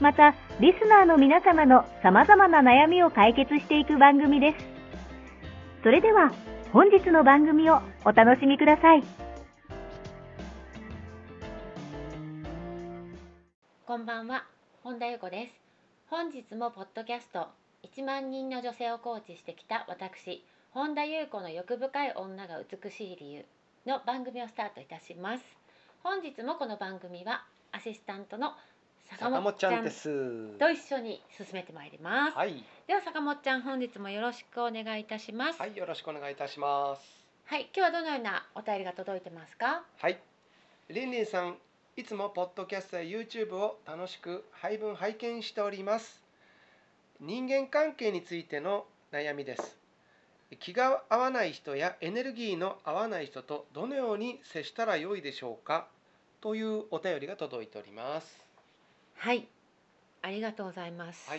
また、リスナーの皆様の様々な悩みを解決していく番組です。それでは、本日の番組をお楽しみください。こんばんは、本田裕子です。本日もポッドキャスト、1万人の女性をコーチしてきた私、本田裕子の欲深い女が美しい理由の番組をスタートいたします。本日もこの番組は、アシスタントの坂本ちゃんですと一緒に進めてまいります、はい、では坂本ちゃん、本日もよろしくお願いいたします。はい、よろしくお願いいたします。はい、今日はどのようなお便りが届いてますか？はい、りんりんさん、いつもポッドキャストや YouTube を楽しく配分拝見しております。人間関係についての悩みです。気が合わない人やエネルギーの合わない人とどのように接したらよいでしょうか、というお便りが届いております。はい、ありがとうございます、はい。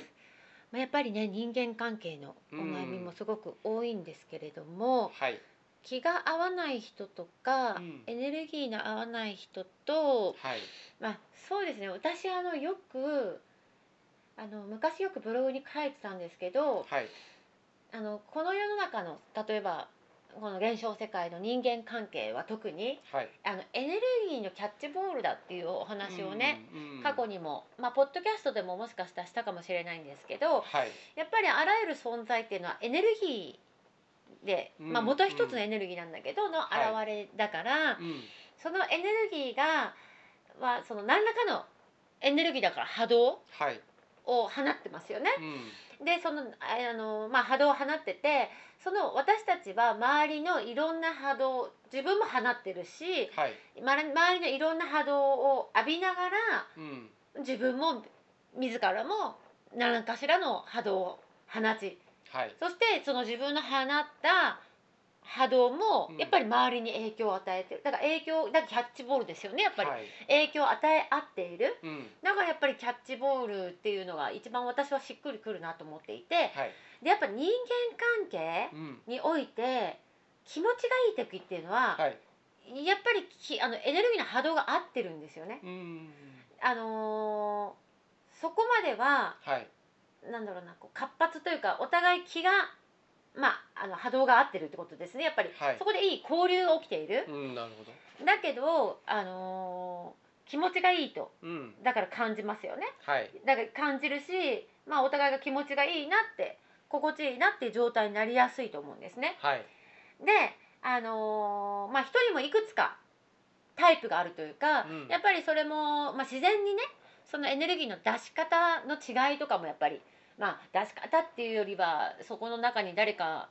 まあ、やっぱりね、人間関係のお悩みもすごく多いんですけれども、はい、気が合わない人とか、エネルギーの合わない人と、はい、まあ、そうですね、私よく昔よくブログに書いてたんですけど、はい、この世の中の、例えばこの現象世界の人間関係は特に、はい、エネルギーのキャッチボールだっていうお話をね、過去にも、まあ、ポッドキャストでももしかしたらしたかもしれないんですけど、はい、やっぱりあらゆる存在っていうのはエネルギーで、まあ、元は一つのエネルギーなんだけど、の現れだから、はい、そのエネルギーが、まあ、その何らかのエネルギーだから波動、はいを放ってますよね、でそのまあ、波動を放ってて、その私たちは周りのいろんな波動、自分も放ってるし、はい、周りのいろんな波動を浴びながら、自分も自らも何かしらの波動を放ち、はい、そしてその自分の放った波動もやっぱり周りに影響を与えてる。だから影響、だからキャッチボールですよね、やっぱり影響を与え合っている、だからやっぱりキャッチボールっていうのが一番私はしっくりくるなと思っていて、はい、でやっぱり人間関係において気持ちがいい時っていうのは、はい、やっぱりエネルギーの波動が合ってるんですよね、そこまでは、はい、なんだろうな、こう活発というか、お互い気がまあ、波動が合ってるってことですね、やっぱり、はい、そこでいい交流が起きている、なるほど。だけど、気持ちがいいと、だから感じますよね、はい、だから感じるし、まあ、お互いが気持ちがいいなって、心地いいなっていう状態になりやすいと思うんですね、はい、で、まあ、人にもいくつかタイプがあるというか、やっぱりそれも、まあ、自然にね、そのエネルギーの出し方の違いとかもやっぱり、まあ、出し方っていうよりは、そこの中に誰か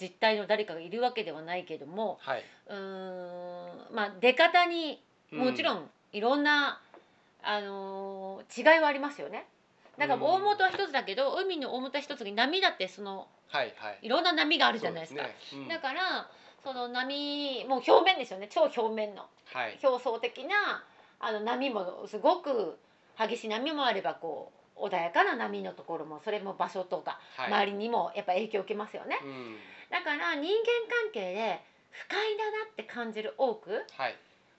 実体の誰かがいるわけではないけども、はい、まあ、出方にもちろんいろんな、違いはありますよね。だから大元は一つだけど、海の大元は一つに、波だってその、はいはい、いろんな波があるじゃないですか。そうですね。だからその波もう表面ですよね、超表面の、はい、表層的な波もすごく激しい波もあれば、こう穏やかな波のところも、それも場所とか周りにもやっぱ影響を受けますよね、はい、だから人間関係で不快だなって感じる多く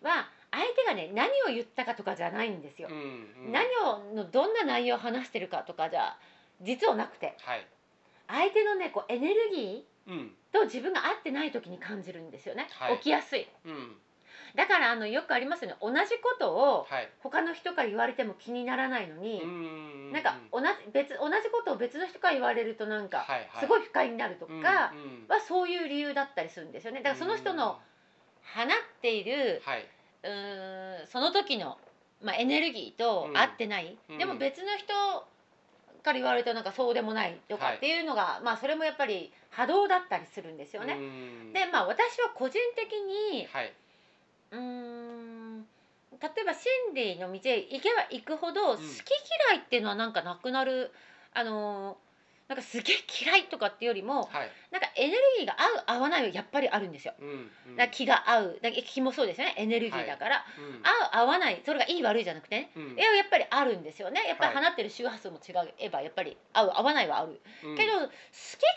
は、相手がね、何を言ったかとかじゃないんですよ、何をどんな内容を話してるかとかじゃ実はなくて、はい、相手のね、こうエネルギーと自分が合ってない時に感じるんですよね、はい、起きやすい、だからよくありますよね、同じことを他の人から言われても気にならないのに、なんか同じことを別の人から言われるとなんかすごい不快になるとかはそういう理由だったりするんですよね。だからその人の放っているその時のエネルギーと合ってない、でも別の人から言われるとなんかそうでもないとかっていうのが、まあそれもやっぱり波動だったりするんですよね。でまあ私は個人的に例えば心理の道へ行けば行くほど好き嫌いっていうのはなんかなくなる、なんかすげえ嫌いとかっていうよりも、はい、なんかエネルギーが合う合わないはやっぱりあるんですよ、だから気が合う、だから気もそうですよね、エネルギーだから、合う合わない、それがいい悪いじゃなくてね、やっぱりあるんですよね。やっぱり放ってる周波数も違えばやっぱり合う合わないはある、けど好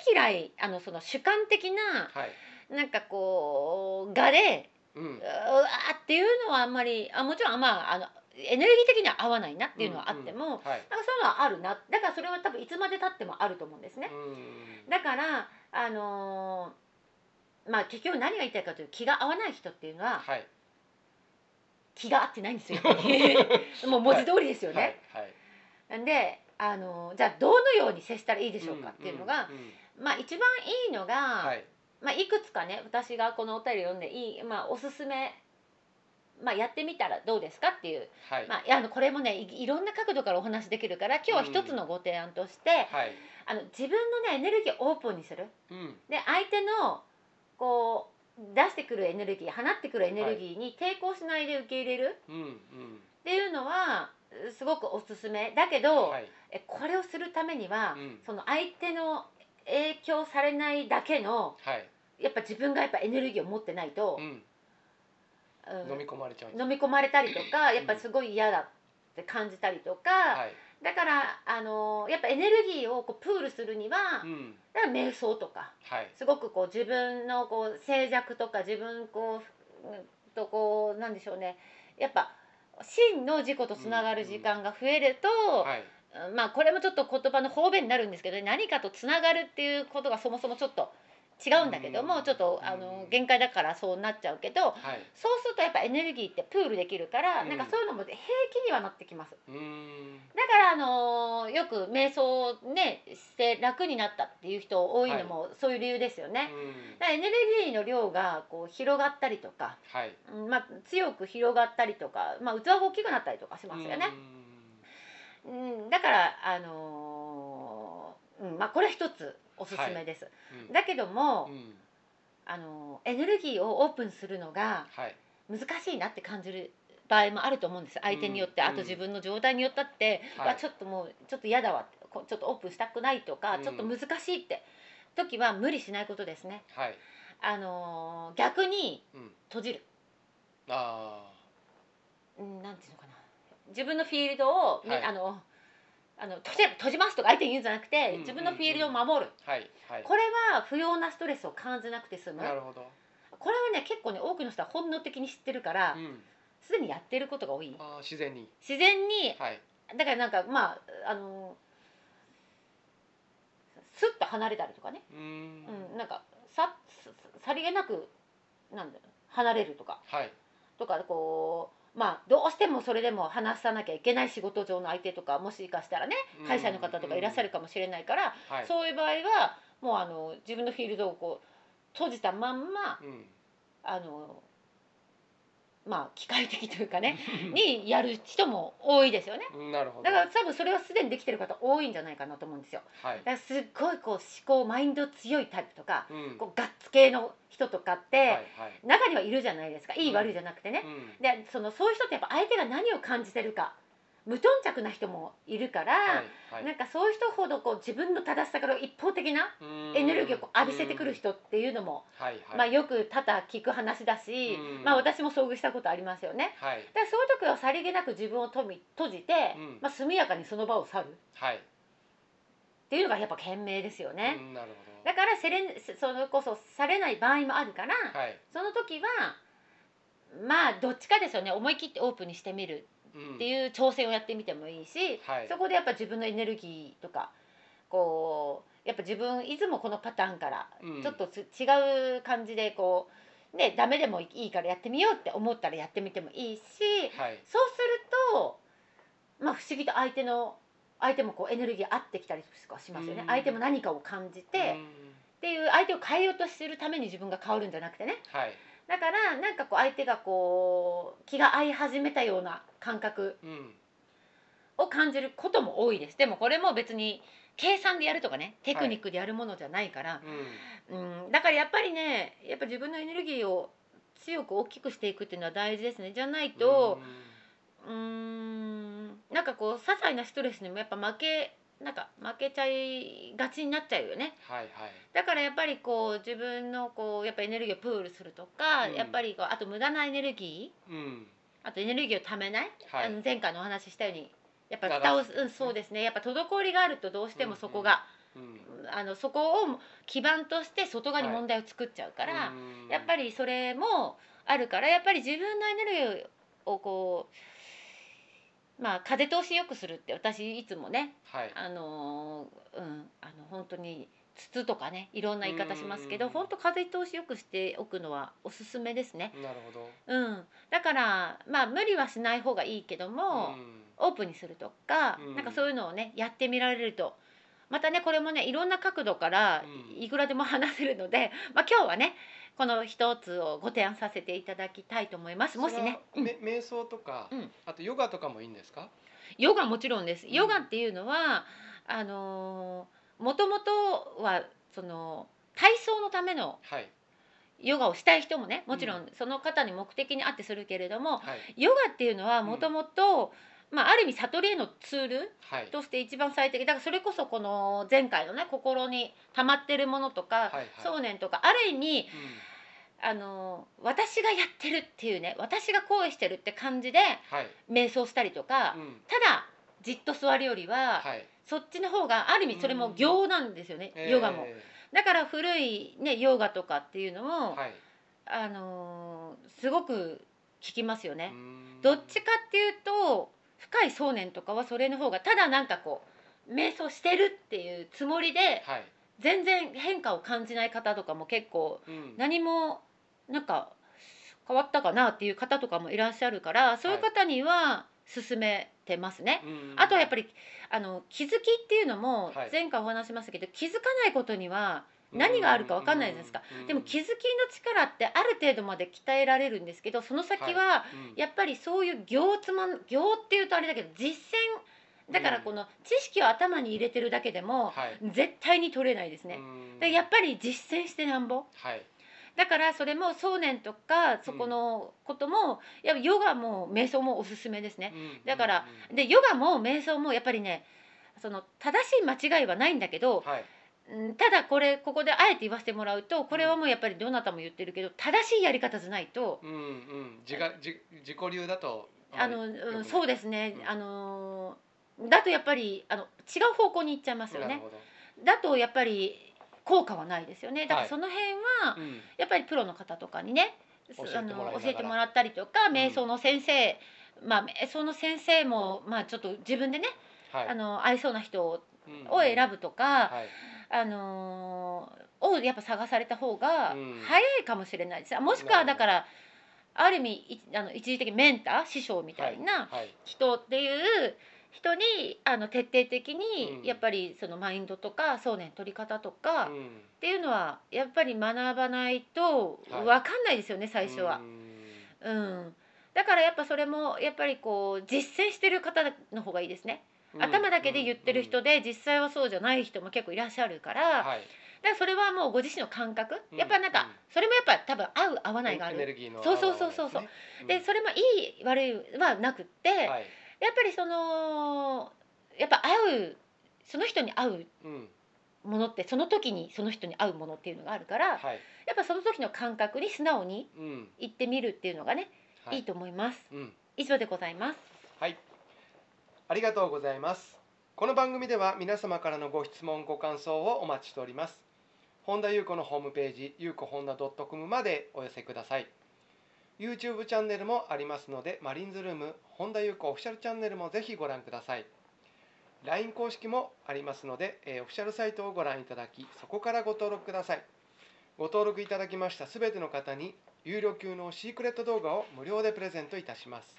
き嫌いその主観的な、なんかこうがれうわっていうのはあんまりもちろんエネルギー的には合わないなっていうのはあっても、なんかそういうのはあるな。だからそれは多分いつまでたってもあると思うんですね。だからまあ結局何が言いたいかというと、気が合わない人っていうのは、気が合ってないんですよもう文字通りですよね。なんでじゃあどのように接したらいいでしょうかっていうのが、まあ一番いいのが、まあ、いくつかね、私がこのお便り読んでおすすめ、やってみたらどうですかっていう、これもねいろんな角度からお話できるから今日は一つのご提案として、自分の、エネルギーをオープンにする、で相手のこう出してくるエネルギー、放ってくるエネルギーに抵抗しないで受け入れるっていうのはすごくおすすめだけど、これをするためには、その相手の影響されないだけの、やっぱ自分がエネルギーを持ってないと、飲み込まれたりとかやっぱすごい嫌だって感じたりとか、だからやっぱエネルギーをこうプールするには、だから瞑想とか、すごくこう自分のこう静寂とか自分こうなんでしょうね、やっぱ真の自己とつながる時間が増えると、まあこれもちょっと言葉の方便になるんですけど、何かとつながるっていうことがそもそもちょっと違うんだけども、ちょっと限界だからそうなっちゃうけど、そうするとやっぱエネルギーってプールできるから、なんかそういうのも平気にはなってきます。だからよく瞑想ねして楽になったっていう人多いのもそういう理由ですよね。だからエネルギーの量がこう広がったりとか、まあ強く広がったりとか、まあ器が大きくなったりとかしますよね。だからまあこれは一つおすすめです。だけども、エネルギーをオープンするのが難しいなって感じる場合もあると思うんです。相手によって、あと自分の状態によったって、ちょっと嫌だわ、ちょっとオープンしたくないとか、ちょっと難しいって時は無理しないことですね。逆に閉じる。なんていうのかな。自分のフィールドを閉じますとか相手に言うんじゃなくて、自分のフィールドを守る、これは不要なストレスを感じなくて済む。これはね結構ね多くの人は本能的に知ってるからすでにやってることが多い。自然にだからなんかスッと離れたりとかね、なんかさりげなくなんだろう離れるとか、こうどうしてもそれでも話さなきゃいけない仕事上の相手とか、もしかしたらね会社の方とかいらっしゃるかもしれないから、そういう場合はもう自分のフィールドをこう閉じたまんま、機械的というかねにやる人も多いですよね。だから多分それはすでにできてる方多いんじゃないかなと思うんですよ。だからすっごいこう思考マインド強いタイプとか、こうガッツ系の人とかって中にはいるじゃないですか。いい悪いじゃなくてね。でそういう人ってやっぱ相手が何を感じてるか無頓着な人もいるから、なんかそういう人ほどこう自分の正しさから一方的なエネルギーをこう浴びせてくる人っていうのもよく多々聞く話だし、私も遭遇したことありますよね。だからそういう時はさりげなく自分を閉じて、速やかにその場を去るっていうのがやっぱ賢明ですよね。だからそれこそされない場合もあるから、その時はまあどっちかですよね。思い切ってオープンにしてみるっていう挑戦をやってみてもいいし、そこでやっぱ自分のエネルギーとか、こうやっぱ自分いつもこのパターンからちょっと違う感じでこうね、ダメでもいいからやってみようって思ったらやってみてもいいし、そうすると不思議と相手の相手もこうエネルギー合ってきたりとかしますよね、うん、相手も何かを感じて、うん、っていう相手を変えようとするために自分が変わるんじゃなくてね、はい、だからなんかこう相手がこう気が合い始めたような感覚を感じることも多いです。でもこれも別に計算でやるとかね、テクニックでやるものじゃないから、はいうん、だからやっぱりね、やっぱ自分のエネルギーを強く大きくしていくっていうのは大事ですね。じゃないと、なんかこう些細なストレスにもやっぱ負けちゃいがちになっちゃうよね。はいはい、だからやっぱりこう自分のこうやっぱエネルギーをプールするとか、うん、やっぱりこうあと無駄なエネルギー、うん、あとエネルギーをためない、はい、前回のお話ししたようにやっぱ蓋を、うん、そうですね、やっぱ滞りがあるとどうしてもそこが、うんうん、そこを基盤として外側に問題を作っちゃうから、はい、やっぱりそれもあるからやっぱり自分のエネルギーをこうまあ、風通しよくするって私いつもね、はい、本当に筒とかねいろんな言い方しますけど本当風通しよくしておくのはおすすめですね。なるほど、うん、だから、まあ、無理はしない方がいいけどもオープンにするとか、なんかそういうのをねやってみられるとまたねこれもねいろんな角度からいくらでも話せるので、まあ、今日はねこの一つをご提案させていただきたいと思います。もしね、瞑想とか、うん、あとヨガとかもいいんですか？ヨガもちろんです。ヨガっていうのは、もともとはその体操のためのヨガをしたい人もね、もちろんその方に目的にあってするけれども、はい、ヨガっていうのはもともとまあ、ある意味悟りへのツールとして一番最適、はい、だからそれこそこの前回のね心に溜まってるものとか、はいはい、想念とかある意味、うん、私がやってるっていうね私が行為してるって感じで、はい、瞑想したりとか、うん、ただじっと座るよりは、はい、そっちの方がある意味それも行なんですよね、うん、ヨガも、だから古い、ね、ヨガとかっていうのも、はい、すごく効きますよね。どっちかっていうと深い想念とかはそれの方がただなんかこう瞑想してるっていうつもりで全然変化を感じない方とかも結構何もなんか変わったかなっていう方とかもいらっしゃるからそういう方には勧めてますね。あとはやっぱり気づきっていうのも前回お話しましたけど気づかないことには何があるか分かんないじゃないですか。でも気づきの力ってある程度まで鍛えられるんですけどその先はやっぱりそういう行っていうとあれだけど実践だからこの知識を頭に入れてるだけでも絶対に取れないですね。でやっぱり実践してなんぼ、はい、だからそれも想念とかそこのこともやっぱヨガも瞑想もおすすめですね。だからでヨガも瞑想もやっぱりねその正しい間違いはないんだけど、はい、ただここであえて言わせてもらうとこれはもうやっぱりどなたも言ってるけど正しいやり方じゃないと、うんうん、自己流だとそうですね、うん、だとやっぱり違う方向に行っちゃいますよね。だとやっぱり効果はないですよね。だからその辺は、はい、やっぱりプロの方とかにね教えてもらったりとか瞑想の先生、うん、まあ瞑想の先生も、まあ、ちょっと自分でね、はい、合いそうな人を選ぶとか、はい、をやっぱ探された方が早いかもしれないです。もしくはだからある意味一時的メンター師匠みたいな人っていう人に徹底的にやっぱりそのマインドとか想念取り方とかっていうのはやっぱり学ばないと分かんないですよね最初は。うん、だからやっぱそれもやっぱりこう実践してる方の方がいいですね。頭だけで言ってる人で実際はそうじゃない人も結構いらっしゃるから、はい、だからそれはもうご自身の感覚、うん、やっぱなんかそれもやっぱ多分合う合わないがある、そうそうそうそうそう、うん、でそれもいい悪いはなくって、はい、やっぱりやっぱ合うその人に合うものって、うん、その時にその人に合うものっていうのがあるから、はい、やっぱその時の感覚に素直に行ってみるっていうのがね、はい、いいと思います、うん、以上でございます。はい、ありがとうございます。この番組では皆様からのご質問、ご感想をお待ちしております。本田裕子のホームページ、yuko-honda.com までお寄せください。YouTube チャンネルもありますので、マリンズルーム、本田裕子オフィシャルチャンネルもぜひご覧ください。LINE 公式もありますので、オフィシャルサイトをご覧いただき、そこからご登録ください。ご登録いただきましたすべての方に、有料級のシークレット動画を無料でプレゼントいたします。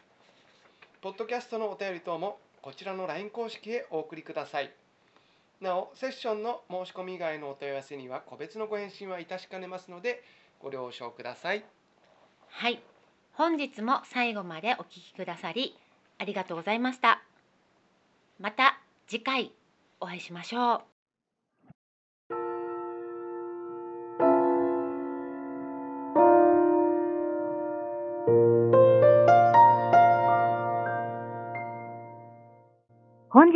ポッドキャストのお便り等もこちらの LINE 公式へお送りください。なお、セッションの申し込み以外のお問い合わせには個別のご返信はいたしかねますので、ご了承ください。はい、本日も最後までお聞きくださりありがとうございました。また次回お会いしましょう。本